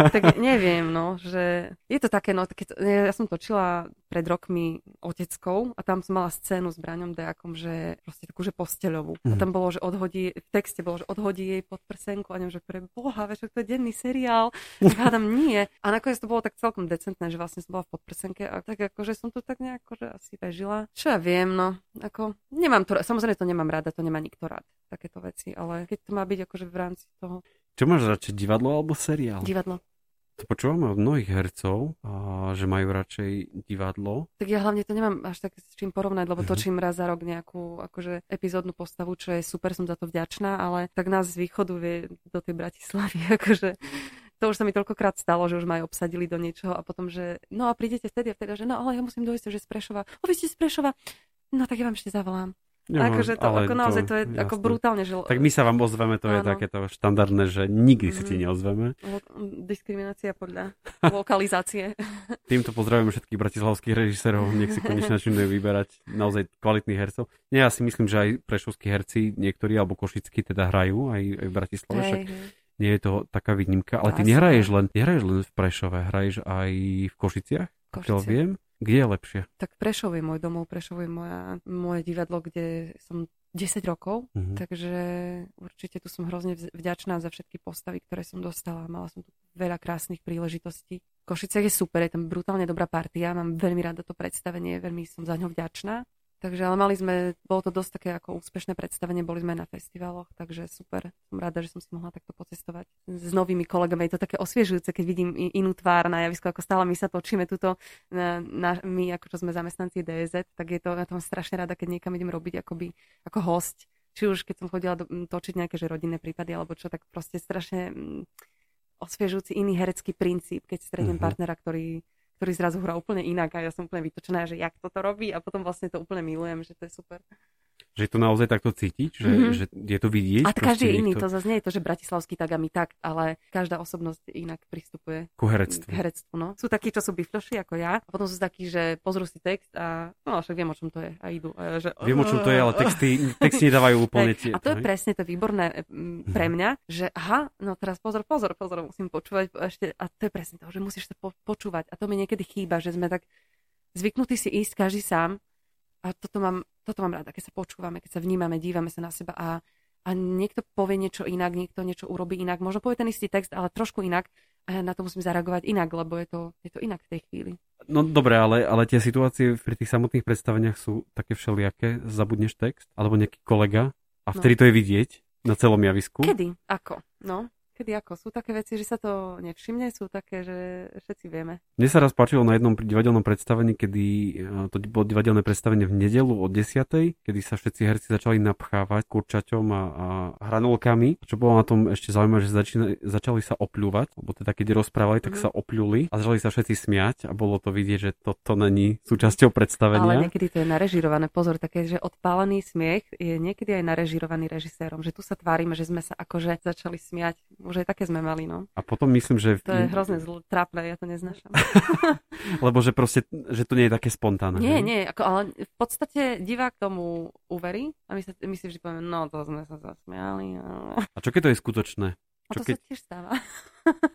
Tak neviem, no, že je to také, no, keď, ja som točila pred rokmi Oteckou a tam som mala scénu s Braňom Deákom, že proste takú, že posteľovú. A tam bolo, že odhodí, v texte bolo, že odhodí jej pod prsenku a neviem, že pre boha, večer, to je denný seriál. Hádam, nie. A nakoniec to bolo tak celkom decentné, že vlastne som bola v podprsenke a tak akože som to tak nejako, že asi prežila. Čo ja viem, no, ako nemám to, samozrejme to nemám rada, to nemá nikto rád, takéto veci, ale keď to má byť akože v rámci toho. Čo máš radšej, divadlo alebo seriál? Divadlo. To počúvam od mnohých hercov, a že majú radšej divadlo. Tak ja hlavne to nemám až tak s čím porovnať, lebo točím raz za rok nejakú akože epizódnu postavu, čo je super, som za to vďačná, ale tak nás z východu vie do tej Bratislavy, akože to už sa mi toľkokrát stalo, že už ma aj obsadili do niečoho a potom, že no a prídete vtedy a vtedy, že no ale ja musím dojsť, že z Prešova. O, vy ste z Prešova. No tak ja vám ešte zavolám. Takže to ako naozaj to je jasné. Ako brutálne, že... Tak my sa vám ozveme, to áno. Je takéto štandardné, že nikdy mm-hmm. si ti neozveme. Diskriminácia podľa lokalizácie. Týmto pozdravím všetkých bratislavských režisérov, nech si konečne začnú vyberať naozaj kvalitných hercov. Ja si myslím, že aj prešovskí herci niektorí alebo košickí teda hrajú aj, aj v Bratislave, však nie je to taká výnimka, ale ty nehraješ len, nehraješ len v Prešove, hraješ aj v Košiciach, pokiaľ viem. Kde je lepšie? Tak Prešov je môj domov, Prešov je moja, moje divadlo, kde som desať rokov, uh-huh. takže určite tu som hrozne vďačná za všetky postavy, ktoré som dostala. Mala som tu veľa krásnych príležitostí. Košice je super, je tam brutálne dobrá partia, mám veľmi rada to predstavenie, veľmi som za ňo vďačná. Takže ale mali sme, bolo to dosť také ako úspešné predstavenie, boli sme na festivaloch, takže super, som rada, že som si mohla takto pocestovať s novými kolegami. Je to také osviežujúce, keď vidím inú tvár na javisku, ako stále my sa točíme tuto, na, na, my ako čo sme zamestnanci dé zet, tak je to, ja to mám strašne rada, keď niekam idem robiť akoby, ako hosť. Či už keď som chodila do, točiť nejaké že rodinné prípady, alebo čo, tak proste strašne osviežujúci iný herecký princíp, keď stretnem uh-huh. partnera, ktorý... ktorý zrazu hrá úplne inak a ja som úplne vytočená, že jak toto robí a potom vlastne to úplne milujem, že to je super. Že to naozaj takto cítiť, že, mm-hmm. že je to vidieť. A každý iný, niekto... to zase nie je to, že bratislavský tak a my tak, ale každá osobnosť inak pristupuje ku herectvu. K herectvu no. Sú takí, čo sú bifloši ako ja, a potom sú takí, že pozrú si text a no však viem, o čom to je a idú. A že... Viem, o čom to je, ale texty, texty nedávajú úplne tie. A to je presne to výborné pre mňa, že aha, no teraz pozor, pozor, pozor, musím počúvať ešte a to je presne to, že musíš to po- počúvať a to mi niekedy chýba, že sme tak zvyknutí si ísť každý sám a toto mám. Toto mám rada, keď sa počúvame, keď sa vnímame, dívame sa na seba a, a a niekto povie niečo inak, niekto niečo urobí inak. Možno povie ten istý text, ale trošku inak a ja na to musím zareagovať inak, lebo je to, je to inak v tej chvíli. No dobre, ale, ale tie situácie pri tých samotných predstaveniach sú také všelijaké. Zabudneš text alebo nejaký kolega a vtedy no. to je vidieť na celom javisku. Kedy? Ako? No. Kedy ako? Sú také veci, že sa to nevšimne, sú také, že všetci vieme. Mne sa raz páčilo na jednom divadelnom predstavení, kedy to bolo divadelné predstavenie v nedelu o desiatej, kedy sa všetci herci začali napchávať kurčaťom a, a hranolkami. Čo bolo na tom ešte zaujímavé, že začína, začali sa opľúvať, lebo teda keď rozprávali, tak mm. sa opľuli a začali sa všetci smiať a bolo to vidieť, že toto není súčasťou predstavenia. Ale niekedy to je narežírované. Pozor, také, že odpálený smiech je niekedy aj narežírovaný režisérom, že tu sa tvárime, že sme sa akože začali smiať. Už aj také sme mali, no. A potom myslím, že... To je hrozne zl- trápne, ja to neznášam. Lebo že proste, že to nie je také spontánne. Nie, nie, ako, ale v podstate divák tomu uverí a my, sa, my si vždy povieme, no to sme sa zasmiali. No. A čo keď to je skutočné? A to keď... sa tiež stáva.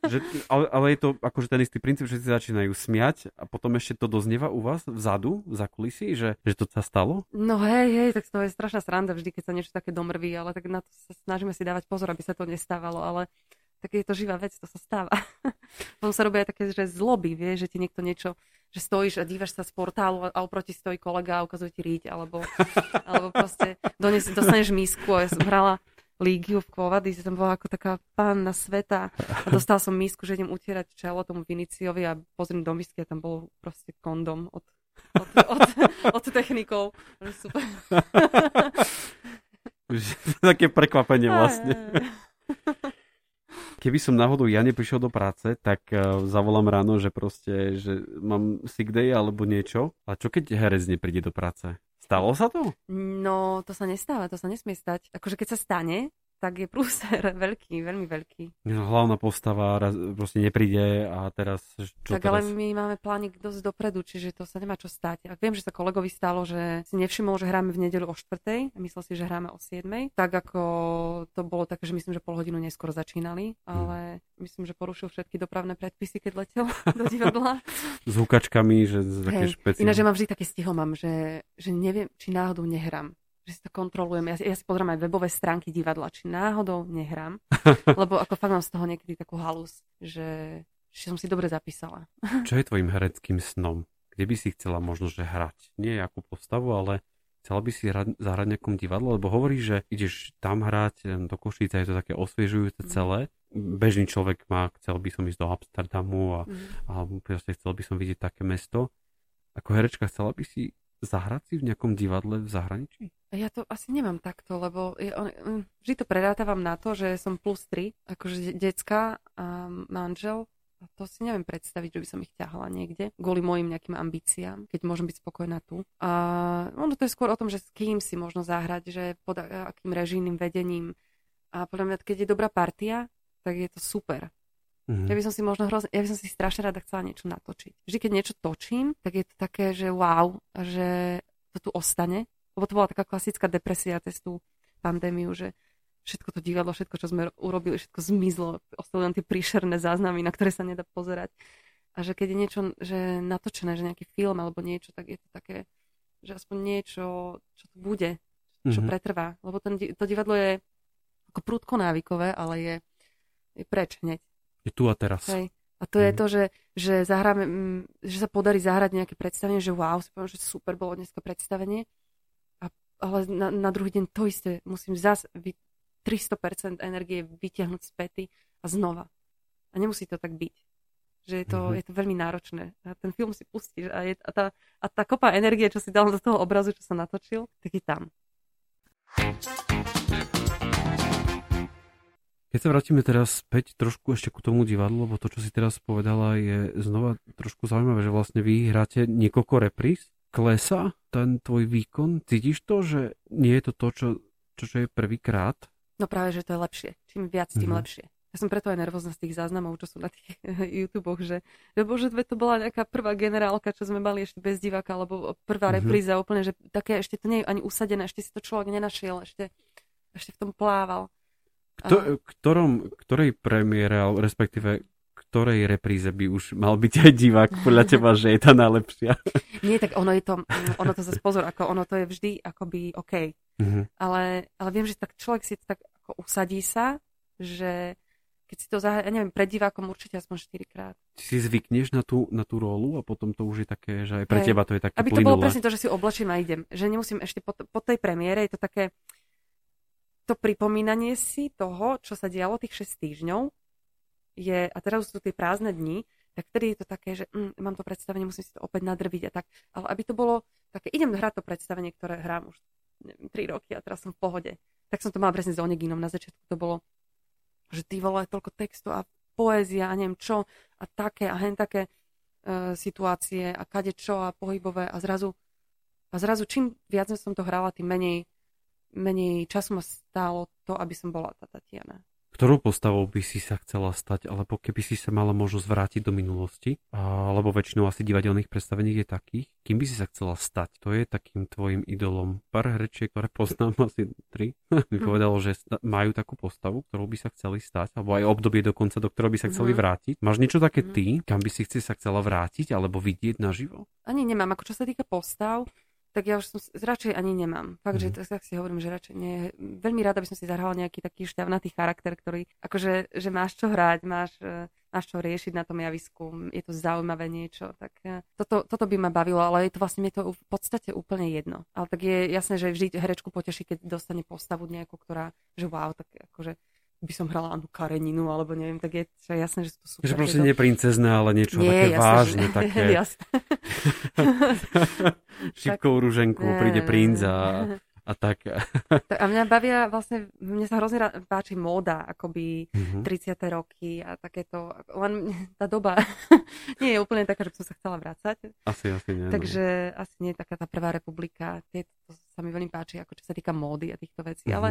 Že, ale, ale je to akože ten istý princíp, že si začínajú smiať a potom ešte to doznieva u vás vzadu, za kulisy, že, že to sa stalo? No hej, hej, tak to je strašná sranda vždy, keď sa niečo také domrví, ale tak na to sa snažíme si dávať pozor, aby sa to nestávalo, ale tak je to živá vec, to sa stáva. Potom sa robia také, že zloby, vieš, že ti niekto niečo, že stojíš a dívaš sa z portálu a oproti stojí kolega a ukazuje ti riť, alebo, alebo proste dones, dostaneš misku a ja som hrala Lígiu v Kvovady, že tam bola ako taká pánna sveta. A dostal som mísku, že idem utierať čelo tomu Viniciovi a pozriem do misky a tam bol proste kondom od, od, od, od technikov. Super. Také prekvapenie vlastne. Keby som náhodou ja neprišiel do práce, tak zavolám ráno, že proste, že mám sick day alebo niečo. A čo keď herec nepríde do práce? Stalo sa to? No, to sa nestáva, to sa nesmie stať. Akože keď sa stane, tak je prúser veľký, veľmi veľký. Hlavná postava raz, proste nepríde a teraz... Čo tak teraz? Ale my máme plánik dosť dopredu, čiže to sa nemá čo stať. Ak viem, že sa kolegovi stalo, že si nevšimol, že hráme v nedeľu o štvrtej, myslel si, že hráme o siedmej, tak ako to bolo také, že myslím, že pol hodinu neskôr začínali, ale... Hmm. Myslím, že porušil všetky dopravné predpisy, keď letel do divadla. S hukačkami, že také hey, špeciálne. Ináč, že mám vždy také stihomam, že, že neviem, či náhodou nehrám. Že si to kontrolujem. Ja, ja si pozriem aj webové stránky divadla, či náhodou nehrám. Lebo ako fakt mám z toho niekedy takú halus, že, že som si dobre zapísala. Čo je tvojim hereckým snom? Kde by si chcela možno, že hrať? Nie akú postavu, ale... Chcela by si zahrať nejakom divadlo, lebo hovoríš, že ideš tam hrať do Košíc, je to také osviežujúce celé. Bežný človek má, chcel by som ísť do Amsterdamu a, mm. a proste chcel by som vidieť také mesto. Ako herečka, chcela by si zahrať si v nejakom divadle v zahraničí? Ja to asi nemám takto, lebo je, vždy to prerátavam na to, že som plus tri, akože decka a manžel. A to si neviem predstaviť, že by som ich ťahala niekde, kvôli mojim nejakým ambíciám, keď môžem byť spokojná tu. A ono to je skôr o tom, že s kým si možno zahrať, že pod akým režijným vedením. A podľa mňa, keď je dobrá partia, tak je to super. Mm-hmm. Ja by som si možno hrozne, ja by som si strašne rada chcela niečo natočiť. Vždy, keď niečo točím, tak je to také, že wow, že to tu ostane. Lebo to bola taká klasická depresia cez tú pandémiu, že všetko to divadlo, všetko, čo sme urobili, všetko zmizlo. Ostali len tie príšerné záznamy, na ktoré sa nedá pozerať. A že keď je niečo že natočené, že nejaký film alebo niečo, tak je to také, že aspoň niečo, čo to bude, čo mm-hmm. pretrvá. Lebo ten, to divadlo je ako prudko návykové, ale je, je preč hneď. Je tu a teraz. Hej. A to mm-hmm. je to, že, že, zahráme, že sa podarí zahrať nejaké predstavenie, že wow, si poviem, že super bolo dneska predstavenie. A, ale na, na druhý deň to isté. Musím zase vytvoriť tristo percent energie vytiahnuť späty a znova. A nemusí to tak byť. Že je to, mm-hmm. je to veľmi náročné. A ten film si pustíš a, je, a, tá, a tá kopa energie, čo si dal do toho obrazu, čo sa natočil, tak je tam. Keď sa vrátime teraz späť trošku ešte ku tomu divadlu, lebo to, čo si teraz povedala, je znova trošku zaujímavé, že vlastne vy hráte niekoľko repríz. Klesá ten tvoj výkon? Cítiš to, že nie je to to, čo, čo, čo je prvýkrát? No práve, že to je lepšie. Čím viac, tým mm-hmm. lepšie. Ja som preto aj nervózna z tých záznamov, čo sú na tých YouTube-och, že, že bože, to bola nejaká prvá generálka, čo sme mali ešte bez diváka, alebo prvá mm-hmm. repríza úplne, že také ešte to nie je ani usadené, ešte si to človek nenašiel, ešte, ešte v tom plával. Kto, a... ktorom, ktorej premiére, respektíve ktorej repríze by už mal byť aj divák podľa teba, že je tá najlepšia? Nie, tak ono je to, ono to zase pozor, ako ono to je vždy akoby okej. Okay. Mm-hmm. Ale, ale viem, že tak človek si tak ako usadí sa, že keď si to zahraje, ja neviem, pred divákom určite aspoň štyrikrát. Si zvykneš na tú, na tú rolu a potom to už je také, že aj pre teba to je také plynulé. Aby to bolo presne to, že si oblečím a idem. Že nemusím ešte po, po tej premiére, je to také to pripomínanie si toho, čo sa dialo tých šesť týždňov je, a teraz sú tie prázdne dni, tak vtedy je to také, že mm, mám to predstavenie, musím si to opäť nadrviť a tak. Ale aby to bolo také, idem hrať to predstavenie, ktoré hrám už neviem, tri roky a teraz som v pohode. Tak som to mala presne s Oneginom. Na začiatku to bolo, že ty vole, toľko textu a poézia a neviem čo a také a hen také e, situácie a kadečo a pohybové a zrazu, a zrazu čím viac som to hrála, tým menej, menej času ma stálo to, aby som bola tá Tatiana. Ktorou postavou by si sa chcela stať, alebo keby si sa mala možnosť vrátiť do minulosti, alebo väčšinou asi divadelných predstavení je takých, kým by si sa chcela stať? To je takým tvojim idolom. Pár herčiek, ktoré poznám, asi tri, mi povedalo, že majú takú postavu, ktorou by sa chceli stať, alebo aj obdobie dokonca, do ktorého by sa chceli vrátiť. Máš niečo také ty, kam by si chci sa chcela vrátiť, alebo vidieť naživo? Ani nemám. Ako čo sa týka postav, tak ja už som, radšej ani nemám. Fakt, mm. že tak si hovorím, že radšej nie. Veľmi ráda by som si zahrala nejaký taký šťavnatý charakter, ktorý, akože, že máš čo hrať, máš, máš čo riešiť na tom javisku, je to zaujímavé niečo. Tak toto, toto by ma bavilo, ale je to vlastne, je to v podstate úplne jedno. Ale tak je jasné, že vždy herečku poteší, keď dostane postavu nejakú, ktorá, že wow, tak akože by som hrala Annu Kareninu, alebo neviem, tak je jasné, že sú to super. Že proste to nie je princezná, ale niečo nie, také jasné, vážne, že také. Jasné. Šipkou rúženku príde princ a, a tak. A mňa bavia vlastne, mne sa hrozne páči móda, akoby mm-hmm. tridsiate roky a takéto. Len tá doba nie je úplne taká, že by som sa chcela vrácať. Asi, asi nie. Takže no. asi nie je taká tá prvá republika. Tieto sa mi veľmi páči, ako čo sa týka módy a týchto vecí, mm-hmm. ale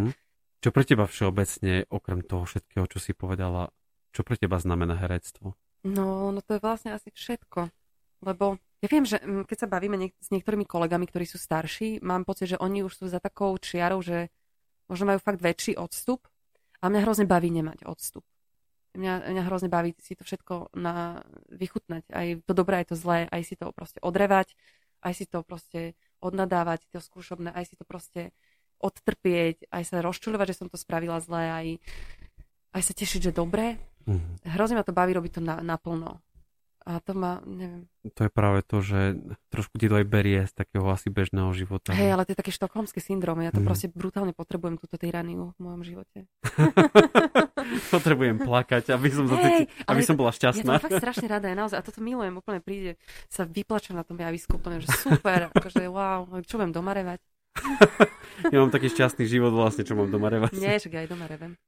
čo pre teba všeobecne, okrem toho všetkého, čo si povedala, čo pre teba znamená herectvo? No, no to je vlastne asi všetko. Lebo ja viem, že keď sa bavíme niek- s niektorými kolegami, ktorí sú starší, mám pocit, že oni už sú za takou čiarou, že možno majú fakt väčší odstup. A mňa hrozne baví nemať odstup. Mňa, mňa hrozne baví si to všetko na vychutnať. Aj to dobré, aj to zlé, aj si to proste odrevať, aj si to proste odnadávať, to skúšobné, aj si to proste odtrpieť, aj sa rozčuľovať, že som to spravila zle, aj, aj sa tešiť, že dobre. Mm-hmm. Hrozne ma to baví robiť to na, naplno. A to ma, neviem. To je práve to, že trošku ti to aj berie z takého asi bežného života. Hej, ale to je taký štokholmský syndrom. Ja to mm-hmm. proste brutálne potrebujem túto tyraniu v mojom živote. Potrebujem plakať, aby som, hey, tý, aby som bola šťastná. Ja to fakt strašne rada, ja naozaj. A toto milujem, úplne príde, sa vyplačam na tom javisku, úplne, že super, akože wow, čo budem doma revať. Ja mám taký šťastný život vlastne, čo mám doma revať. Nie, však ja aj doma revem.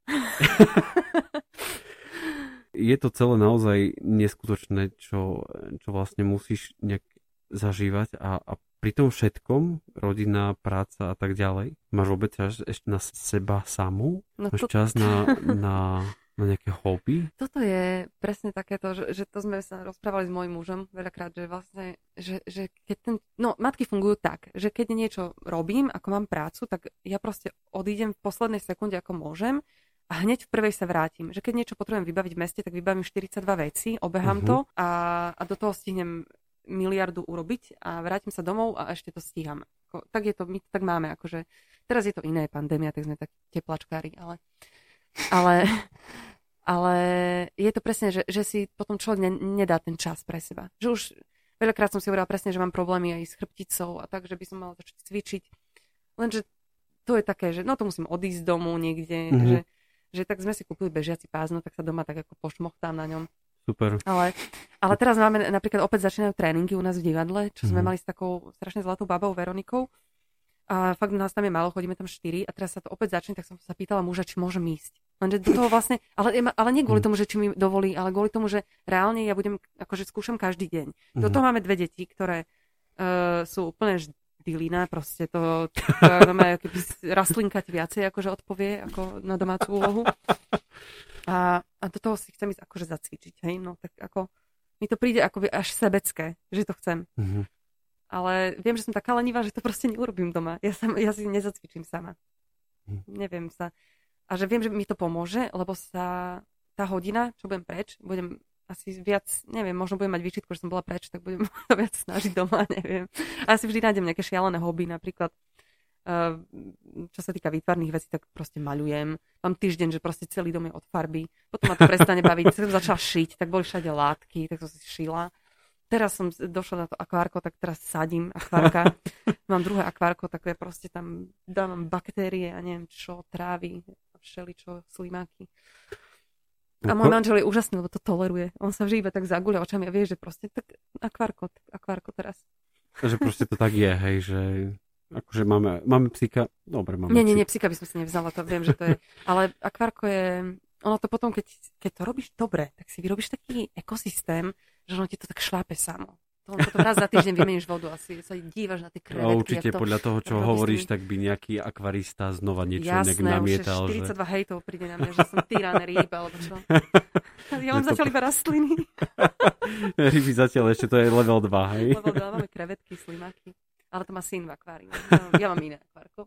Je to celé naozaj neskutočné, čo, čo vlastne musíš nejak zažívať a, a pri tom všetkom, rodina, práca a tak ďalej, máš vôbec čas ešte na seba samú? No máš to... čas na, na, na nejaké hobby? Toto je presne takéto, že, že to sme sa rozprávali s mojím mužom veľakrát, že vlastne, že, že keď ten, no matky fungujú tak, že keď niečo robím, ako mám prácu, tak ja proste odídem v poslednej sekunde, ako môžem, a hneď v prvej sa vrátim. Že keď niečo potrebujem vybaviť v meste, tak vybavím štyridsaťdva vecí, obehám uh-huh. to a, a do toho stihnem miliardu urobiť a vrátim sa domov a ešte to stíham. Ako, tak je to, my to tak máme. Akože, teraz je to iné, pandémia, tak sme tak teplačkári, ale, ale, ale je to presne, že, že si potom človek ne, nedá ten čas pre seba. Že už veľakrát som si hovorila presne, že mám problémy aj s chrbticou a tak, že by som mala začať cvičiť. Lenže to je také, že no to musím odísť z domu niekde, uh-huh. že že tak sme si kúpili bežiaci pás, no tak sa doma tak ako pošmochtám na ňom. Super. Ale, ale teraz máme, napríklad opäť začínajú tréningy u nás v divadle, čo sme mm. mali s takou strašne zlatou babou Veronikou. A fakt nás tam je málo, chodíme tam štyri a teraz sa to opäť začne, tak som sa pýtala muža, či môžem ísť. Lenže do toho vlastne, ale, ale nie kvôli tomu, že či mi dovolí, ale kvôli tomu, že reálne ja budem, akože skúšam každý deň. Do toho máme dve deti, ktoré uh, sú úplne dylina, proste to, to, to, to má, keby rastlinka ti viacej akože odpovie ako na domácu úlohu. A, a do toho si chcem ísť akože zacvičiť, hej, no tak ako mi to príde akoby až sebecké, že to chcem. Mm-hmm. Ale viem, že som taká lenivá, že to proste neurobím doma. Ja, sam, ja si nezacvičím sama. Mm. Neviem sa. A že viem, že mi to pomôže, lebo sa tá hodina, čo budem preč, budem asi viac, neviem, možno budem mať výčitku, že som bola preč, tak budem viac snažiť doma, neviem. Asi vždy nájdem nejaké šialené hobby, napríklad čo sa týka výtvarných vecí, tak proste maľujem. Mám týždeň, že proste celý dom je od farby. Potom ma to prestane baviť. Som začala šiť, tak boli všade látky, tak som si šila. Teraz som došla na to akvárko, tak teraz sadím akvárka. Mám druhé akvárko, tak ja proste tam dávam baktérie a neviem čo, trávy, všeličo, slimáky. A môj manžel je úžasný, lebo to toleruje. On sa vždy iba tak zagúľa očami a vie, že proste tak akvárko, tak akvárko teraz. Takže proste to tak je, hej, že... Akože máme, máme psíka. Dobre, máme Nie, nie, nie, psíka by som si nevzala, to viem, že to je. Ale akvárko je... Ono to potom, keď, keď to robíš dobre, tak si vyrobíš taký ekosystém, že ono ti to tak šlápe samo. To potom raz za týždeň vymeníš vodu, asi sa dívaš na tie krevetky. No, určite to, podľa toho, čo hovoríš, tak by nejaký akvarista znova niečo nejak namietal. Jasné, už štyridsaťdva že... hejtov príde na mňa, že som tyran rýb, alebo čo. Ja mám to... zatiaľ iba rastliny. Ryby zatiaľ ešte, to je level dva, hej? Level dva, máme krevetky, slimáky. Ale to má syn v akváriu. Ja mám iné akvárko.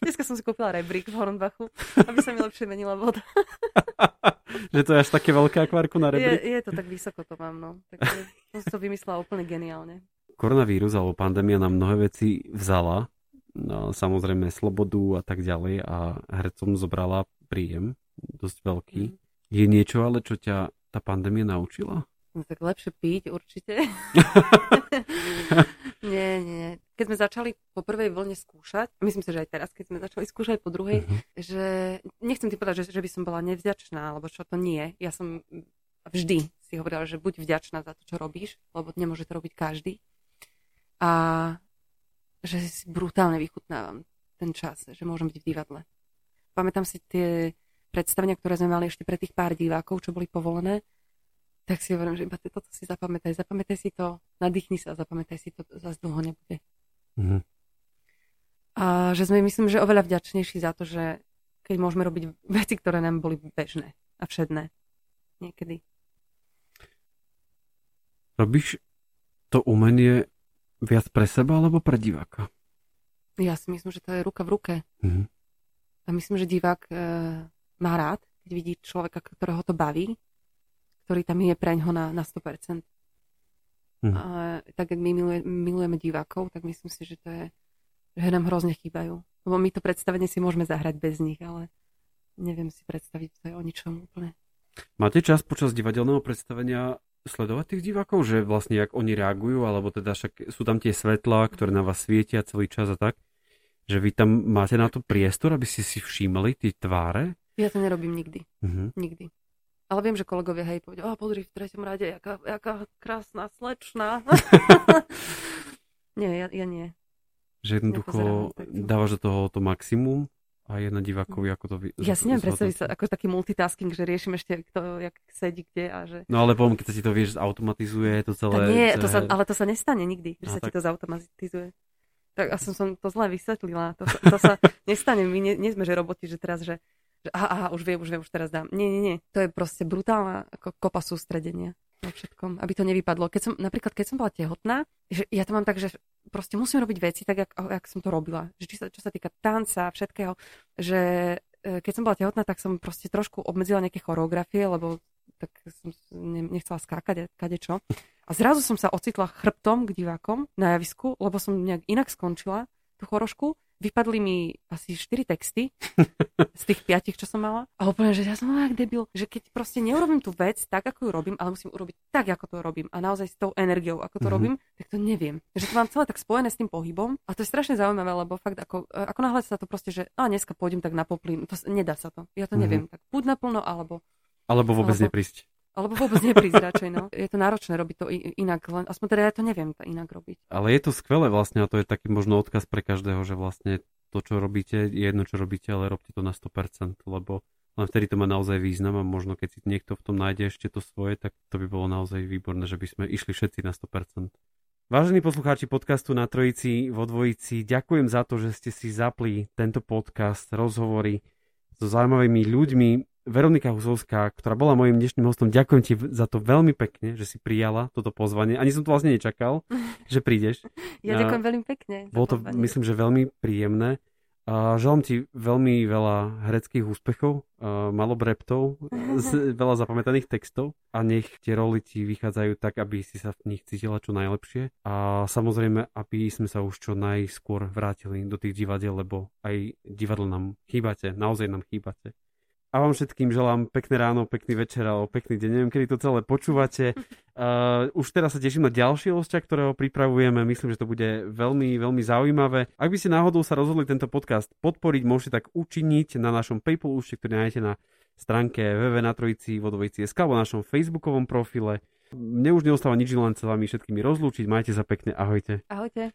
Dneska som si kúpila rebrík v Hornbachu, aby sa mi lepšie menila voda. Že to je až také veľké akvárko na rebrík? Je, je to tak vysoko, to mám. No. Takže som to vymyslela úplne geniálne. Koronavírus alebo pandémia nám mnohé veci vzala. No, samozrejme slobodu a tak ďalej. A hercom zobrala príjem. Dosť veľký. Mm. Je niečo ale, čo ťa tá pandémia naučila? No tak lepšie piť určite. Nie, nie. Keď sme začali po prvej vlne skúšať, myslím si, že aj teraz, keď sme začali skúšať po druhej, uh-huh. že nechcem ti povedať, že, že by som bola nevďačná, alebo čo to nie. Ja som vždy si hovorila, že buď vďačná za to, čo robíš, lebo nemôže to robiť každý. A že si brutálne vychutnávam ten čas, že môžem byť v divadle. Pamätám si tie predstavenia, ktoré sme mali ešte pre tých pár divákov, čo boli povolené, tak si hovorím, že iba toto si zapamätaj, zapamätaj si to, nadýchni sa, zapamätaj si to, zase dlho nebude. Mm. A že sme, myslím, že oveľa vďačnejší za to, že keď môžeme robiť veci, ktoré nám boli bežné a všedné. Niekedy. Robíš to umenie viac pre seba alebo pre diváka? Ja si myslím, že to je ruka v ruke. Mm. A myslím, že divák e, má rád, keď vidí človeka, ktorého to baví, ktorý tam je preňho na, na sto percent. Hm. A tak, jak my miluje, milujeme divákov, tak myslím si, že to je, že nám hrozne chýbajú. Lebo my to predstavenie si môžeme zahrať bez nich, ale neviem si predstaviť, to je o ničom úplne. Máte čas počas divadelného predstavenia sledovať tých divákov? Že vlastne, jak oni reagujú, alebo teda však sú tam tie svetlá, ktoré na vás svietia celý čas a tak, že vy tam máte na to priestor, aby ste si všímali tie tváre? Ja to nerobím nikdy. Mhm. Nikdy. Ale viem, že kolegovia, hej, povedia, oh, podri, v treťom rade, jaká, jaká krásna slečná. Nie, ja, ja nie. Že jednoducho dávaš do toho to maximum a je na divákovi, ako to... Vy... Ja si neviem predstaviť sa ako taký multitasking, že riešim ešte, kto, jak sedí kde a že... No ale poviem, keď sa ti to, vieš, zautomatizuje to celé... To nie, celé... To sa, ale to sa nestane nikdy, že a sa tak... ti to zautomatizuje. Tak a som, som to zle vysvetlila. To, to sa nestane, my nie, nie sme, že roboti, že teraz, že... Že, aha, aha, už viem, už viem, už teraz dám. Nie, nie, nie. To je proste brutálna ako kopa sústredenia na všetkom, aby to nevypadlo. Keď som, napríklad, keď som bola tehotná, že ja to mám tak, že proste musím robiť veci tak, jak, jak som to robila. Že, čo, sa, čo sa týka tanca, všetkého, že keď som bola tehotná, tak som proste trošku obmedzila nejaké choreografie, lebo tak som nechcela skákať, kadečo. A zrazu som sa ocitla chrbtom k divákom na javisku, lebo som nejak inak skončila tú chorošku. Vypadli mi asi štyri texty z tých piatich, čo som mala. A úplne, že ja som tak debil, že keď proste neurobím tú vec tak, ako ju robím, ale musím urobiť tak, ako to robím a naozaj s tou energiou, ako to mm-hmm. robím, tak to neviem. Že to mám celé tak spojené s tým pohybom a to je strašne zaujímavé, lebo fakt ako, ako náhle sa to proste, že a dneska pôjdem tak na poplyn, to nedá sa to, ja to neviem. Mm-hmm. Tak buď naplno, alebo... Alebo vôbec alebo, neprísť. Alebo vôbec neprísť radšej, no. Je to náročné robiť to inak, len aspoň teda ja to neviem inak robiť. Ale je to skvelé vlastne a to je taký možno odkaz pre každého, že vlastne to, čo robíte, je jedno, čo robíte, ale robte to na sto percent, lebo len vtedy to má naozaj význam a možno keď si niekto v tom nájde ešte to svoje, tak to by bolo naozaj výborné, že by sme išli všetci na sto percent. Vážení poslucháči podcastu Na trojici vo dvojici, ďakujem za to, že ste si zapli tento podcast, rozhovory so zaujímavými ľuďmi. Veronika Husovská, ktorá bola mojím dnešným hostom, ďakujem ti za to veľmi pekne, že si prijala toto pozvanie. Ani som to vlastne nečakal, že prídeš. Ja ďakujem veľmi pekne. Bolo to, myslím, že veľmi príjemné Želám ti veľmi veľa hereckých úspechov, malo breptov, veľa zapamätaných textov a nech tie roli ti vychádzajú tak, aby si sa v nich cítila čo najlepšie a samozrejme, aby sme sa už čo najskôr vrátili do tých divadiel, lebo aj divadlo nám chýbate, naozaj nám chýbate. A vám všetkým želám pekné ráno, pekný večer alebo pekný deň. Neviem, kedy to celé počúvate. Uh, už teraz sa teším na ďalšie hostia, ktorého pripravujeme. Myslím, že to bude veľmi, veľmi zaujímavé. Ak by ste náhodou sa rozhodli tento podcast podporiť, môžete tak učiniť na našom PayPal účte, ktorý nájdete na stránke w w w bodka na trojici vodvojici bodka s k alebo na našom facebookovom profile. Mne už neostáva nič, len sa vami všetkými rozlúčiť. Majte sa pekne. Ahojte. Ahojte.